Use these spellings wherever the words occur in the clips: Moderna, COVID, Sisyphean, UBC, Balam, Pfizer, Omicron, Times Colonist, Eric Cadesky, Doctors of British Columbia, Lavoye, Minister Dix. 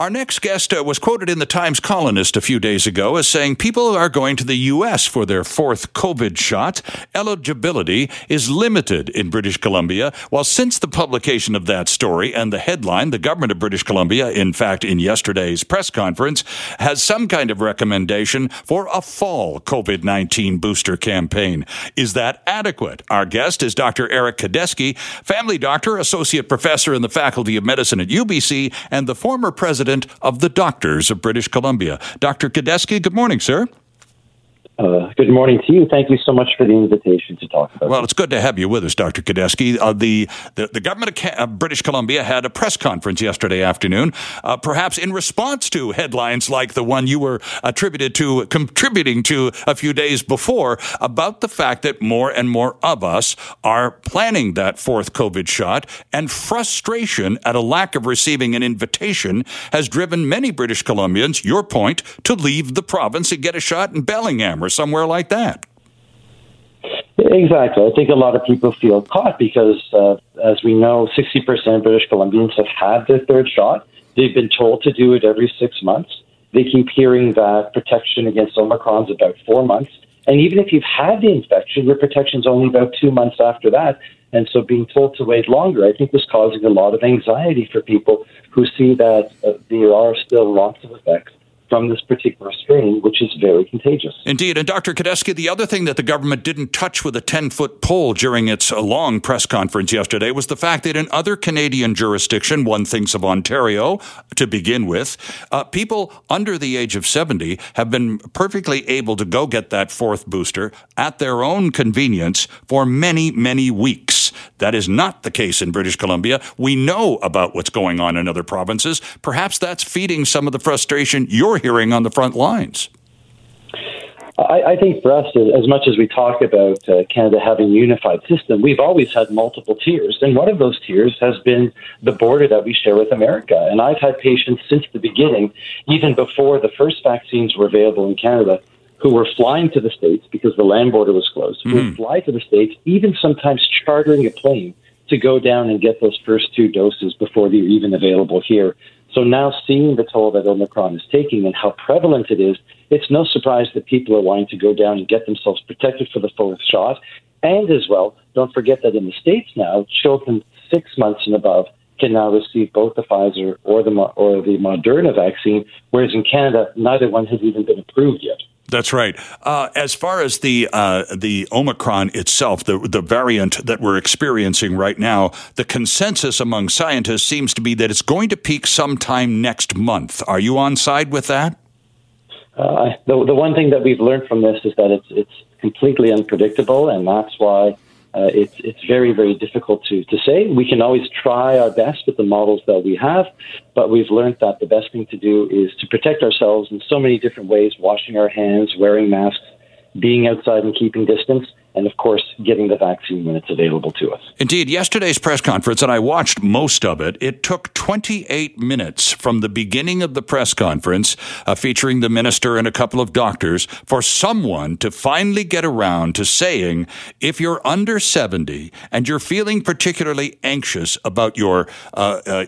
Our next guest was quoted in the Times Colonist a few days ago as saying people are going to the U.S. for their fourth COVID shot. Eligibility is limited in British Columbia. Well, since the publication of that story and the headline, the government of British Columbia, in fact, in yesterday's press conference, has some kind of recommendation for a fall COVID-19 booster campaign. Is that adequate? Our guest is Dr. Eric Cadesky, family doctor, associate professor in the Faculty of Medicine at UBC, and the former president of the Doctors of British Columbia. Dr. Cadesky, good morning, sir. Good morning to you. Thank you so much for the invitation to talk about it. Well, it's good to have you with us, Dr. Cadesky. The government of British Columbia had a press conference yesterday afternoon, perhaps in response to headlines like the one you were contributing to a few days before, about the fact that more and more of us are planning that fourth COVID shot, and frustration at a lack of receiving an invitation has driven many British Columbians, your point, to leave the province and get a shot in Bellingham or somewhere like that. Exactly. I think a lot of people feel caught because, as we know, 60% of British Columbians have had their third shot. They've been told to do it every 6 months. They keep hearing that protection against Omicron is about 4 months. And even if you've had the infection, your protection's only about 2 months after that. And so being told to wait longer, I think, was causing a lot of anxiety for people who see that there are still lots of effects from this particular strain, which is very contagious. Indeed. And Dr. Cadesky, the other thing that the government didn't touch with a 10-foot pole during its long press conference yesterday was the fact that in other Canadian jurisdiction, one thinks of Ontario to begin with, people under the age of 70 have been perfectly able to go get that fourth booster at their own convenience for many, many weeks. That is not the case in British Columbia. We know about what's going on in other provinces. Perhaps that's feeding some of the frustration you're hearing on the front lines. I think for us, as much as we talk about Canada having a unified system, we've always had multiple tiers. And one of those tiers has been the border that we share with America. And I've had patients since the beginning, even before the first vaccines were available in Canada, who were flying to the States because the land border was closed, who would fly to the States, even sometimes chartering a plane to go down and get those first two doses before they're even available here. So now seeing the toll that Omicron is taking and how prevalent it is, it's no surprise that people are wanting to go down and get themselves protected for the fourth shot. And as well, don't forget that in the States now, children 6 months and above can now receive both the Pfizer or the Moderna vaccine, whereas in Canada, neither one has even been approved yet. That's right. As far as the Omicron itself, the variant that we're experiencing right now, the consensus among scientists seems to be that it's going to peak sometime next month. Are you on side with that? The one thing that we've learned from this is that it's completely unpredictable, and that's why it's very, very difficult to say. We can always try our best with the models that we have, but we've learned that the best thing to do is to protect ourselves in so many different ways: washing our hands, wearing masks, being outside and keeping distance, and, of course, getting the vaccine when it's available to us. Indeed. Yesterday's press conference, and I watched most of it, it took 28 minutes from the beginning of the press conference, featuring the minister and a couple of doctors, for someone to finally get around to saying, if you're under 70 and you're feeling particularly anxious about your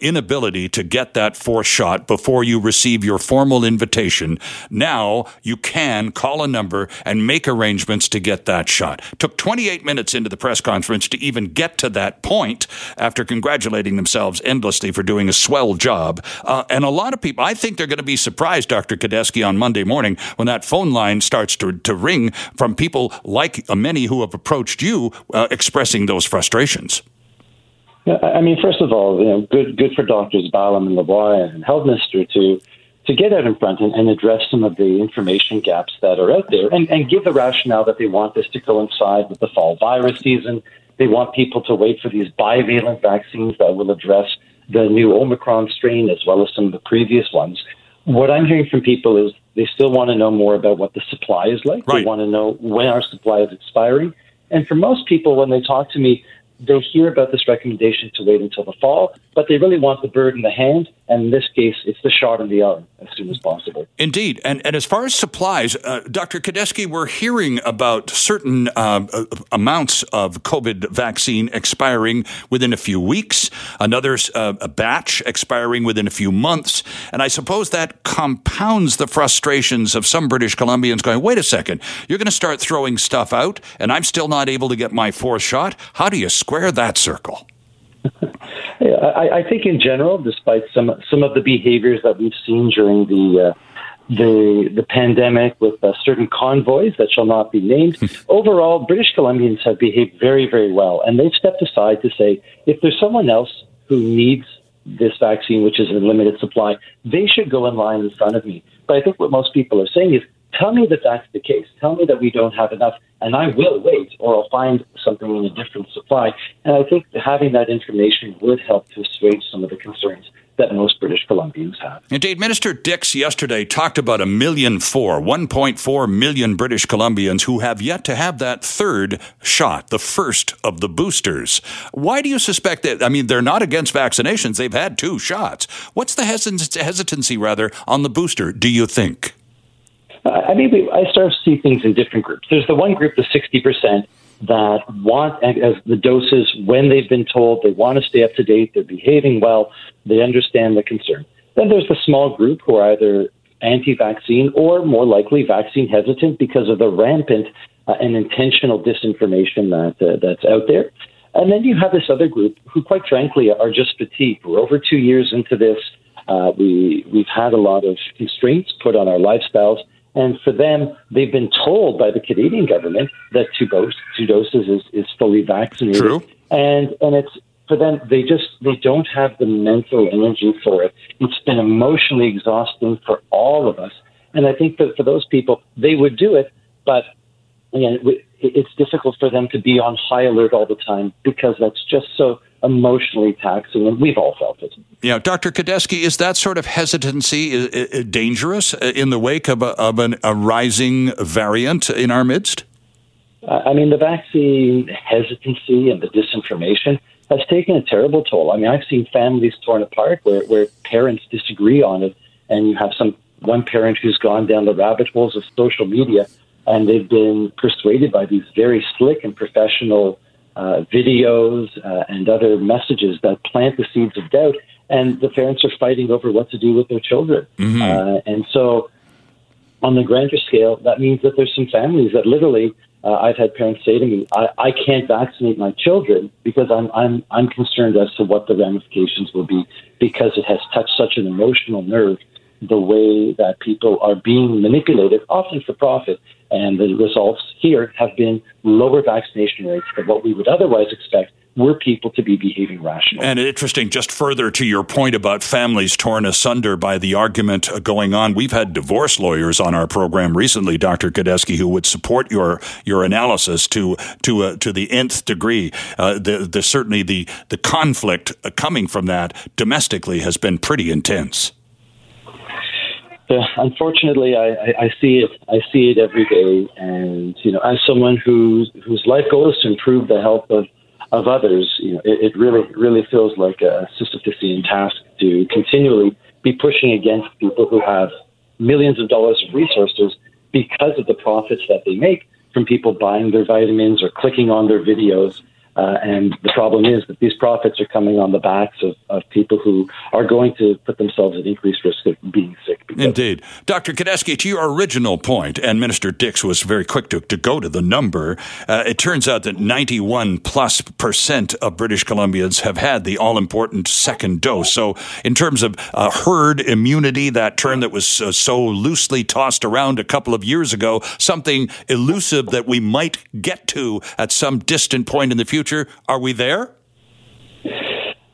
inability to get that fourth shot before you receive your formal invitation, now you can call a number and make arrangements to get that shot. Took 28 minutes into the press conference to even get to that point after congratulating themselves endlessly for doing a swell job. And a lot of people, I think they're going to be surprised, Dr. Cadesky, on Monday morning when that phone line starts to ring from people like many who have approached you expressing those frustrations. Yeah, I mean, first of all, you know, good for Doctors Balam and Lavoye and Health Minister to get out in front and address some of the information gaps that are out there and give the rationale that they want this to coincide with the fall virus season. They want people to wait for these bivalent vaccines that will address the new Omicron strain as well as some of the previous ones. What I'm hearing from people is they still want to know more about what the supply is like. Right. They want to know when our supply is expiring. And for most people, when they talk to me, they hear about this recommendation to wait until the fall, but they really want the bird in the hand And in this case, it's the shot in the arm as soon as possible. Indeed. And as far as supplies, Dr. Cadesky, we're hearing about certain amounts of COVID vaccine expiring within a few weeks, another a batch expiring within a few months. And I suppose that compounds the frustrations of some British Columbians going, wait a second, you're going to start throwing stuff out and I'm still not able to get my fourth shot. How do you square that circle? Yeah, I think in general, despite some of the behaviors that we've seen during the pandemic with certain convoys that shall not be named, overall, British Columbians have behaved very, very well. And they've stepped aside to say, if there's someone else who needs this vaccine, which is in limited supply, they should go in line in front of me. But I think what most people are saying is, tell me that that's the case. Tell me that we don't have enough, and I will wait, or I'll find something in a different supply. And I think having that information would help to assuage some of the concerns that most British Columbians have. Indeed, Minister Dix yesterday talked about 1.4 million British Columbians who have yet to have that third shot, the first of the boosters. Why do you suspect that? I mean, they're not against vaccinations. They've had two shots. What's the hesitancy, rather, on the booster, do you think? I mean, I start to see things in different groups. There's the one group, the 60%, that want as the doses when they've been told they want to stay up to date, they're behaving well, they understand the concern. Then there's the small group who are either anti-vaccine or more likely vaccine hesitant because of the rampant and intentional disinformation that's out there. And then you have this other group who, quite frankly, are just fatigued. We're over 2 years into this. We've had a lot of constraints put on our lifestyles. And for them, they've been told by the Canadian government that two doses is fully vaccinated. True. And it's for them, they don't have the mental energy for it. It's been emotionally exhausting for all of us. And I think that for those people, they would do it, but again, it's difficult for them to be on high alert all the time because that's just so emotionally taxing, and we've all felt it. Yeah, Dr. Cadesky, is that sort of hesitancy dangerous in the wake of a rising variant in our midst? I mean, the vaccine hesitancy and the disinformation has taken a terrible toll. I mean, I've seen families torn apart where parents disagree on it, and you have one parent who's gone down the rabbit holes of social media, and they've been persuaded by these very slick and professional videos and other messages that plant the seeds of doubt, and the parents are fighting over what to do with their children. Mm-hmm. And so on the grander scale, that means that there's some families that literally I've had parents say to me, I can't vaccinate my children because I'm concerned as to what the ramifications will be because it has touched such an emotional nerve, the way that people are being manipulated, often for profit. And the results here have been lower vaccination rates than what we would otherwise expect were people to be behaving rationally. And interesting, just further to your point about families torn asunder by the argument going on, we've had divorce lawyers on our program recently, Dr. Cadesky, who would support your analysis to the nth degree. Certainly the conflict coming from that domestically has been pretty intense. Unfortunately, I see it. I see it every day. And, you know, as someone whose life goal is to improve the health of others, you know, it really feels like a Sisyphean task to continually be pushing against people who have millions of dollars of resources because of the profits that they make from people buying their vitamins or clicking on their videos. And the problem is that these profits are coming on the backs of people who are going to put themselves at increased risk of being sick. Indeed. Dr. Cadesky, to your original point, and Minister Dix was very quick to go to the number, it turns out that 91%+ of British Columbians have had the all-important second dose. So in terms of herd immunity, that term that was so loosely tossed around a couple of years ago, something elusive that we might get to at some distant point in the future. Are we there?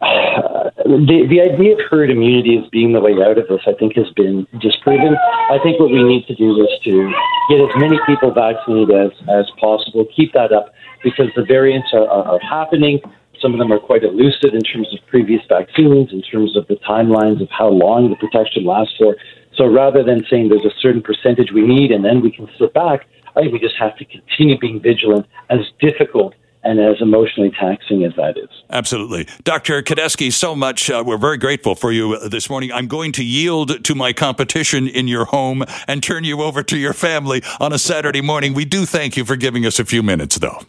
The idea of herd immunity as being the way out of this, I think, has been disproven. I think what we need to do is to get as many people vaccinated as possible, keep that up, because the variants are happening. Some of them are quite elusive in terms of previous vaccines, in terms of the timelines of how long the protection lasts for. So rather than saying there's a certain percentage we need and then we can sit back, I think we just have to continue being vigilant, as difficult and as emotionally taxing as that is. Absolutely. Dr. Cadesky, so much. We're very grateful for you this morning. I'm going to yield to my competition in your home and turn you over to your family on a Saturday morning. We do thank you for giving us a few minutes, though.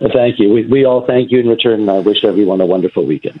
Well, thank you. We all thank you in return, and I wish everyone a wonderful weekend.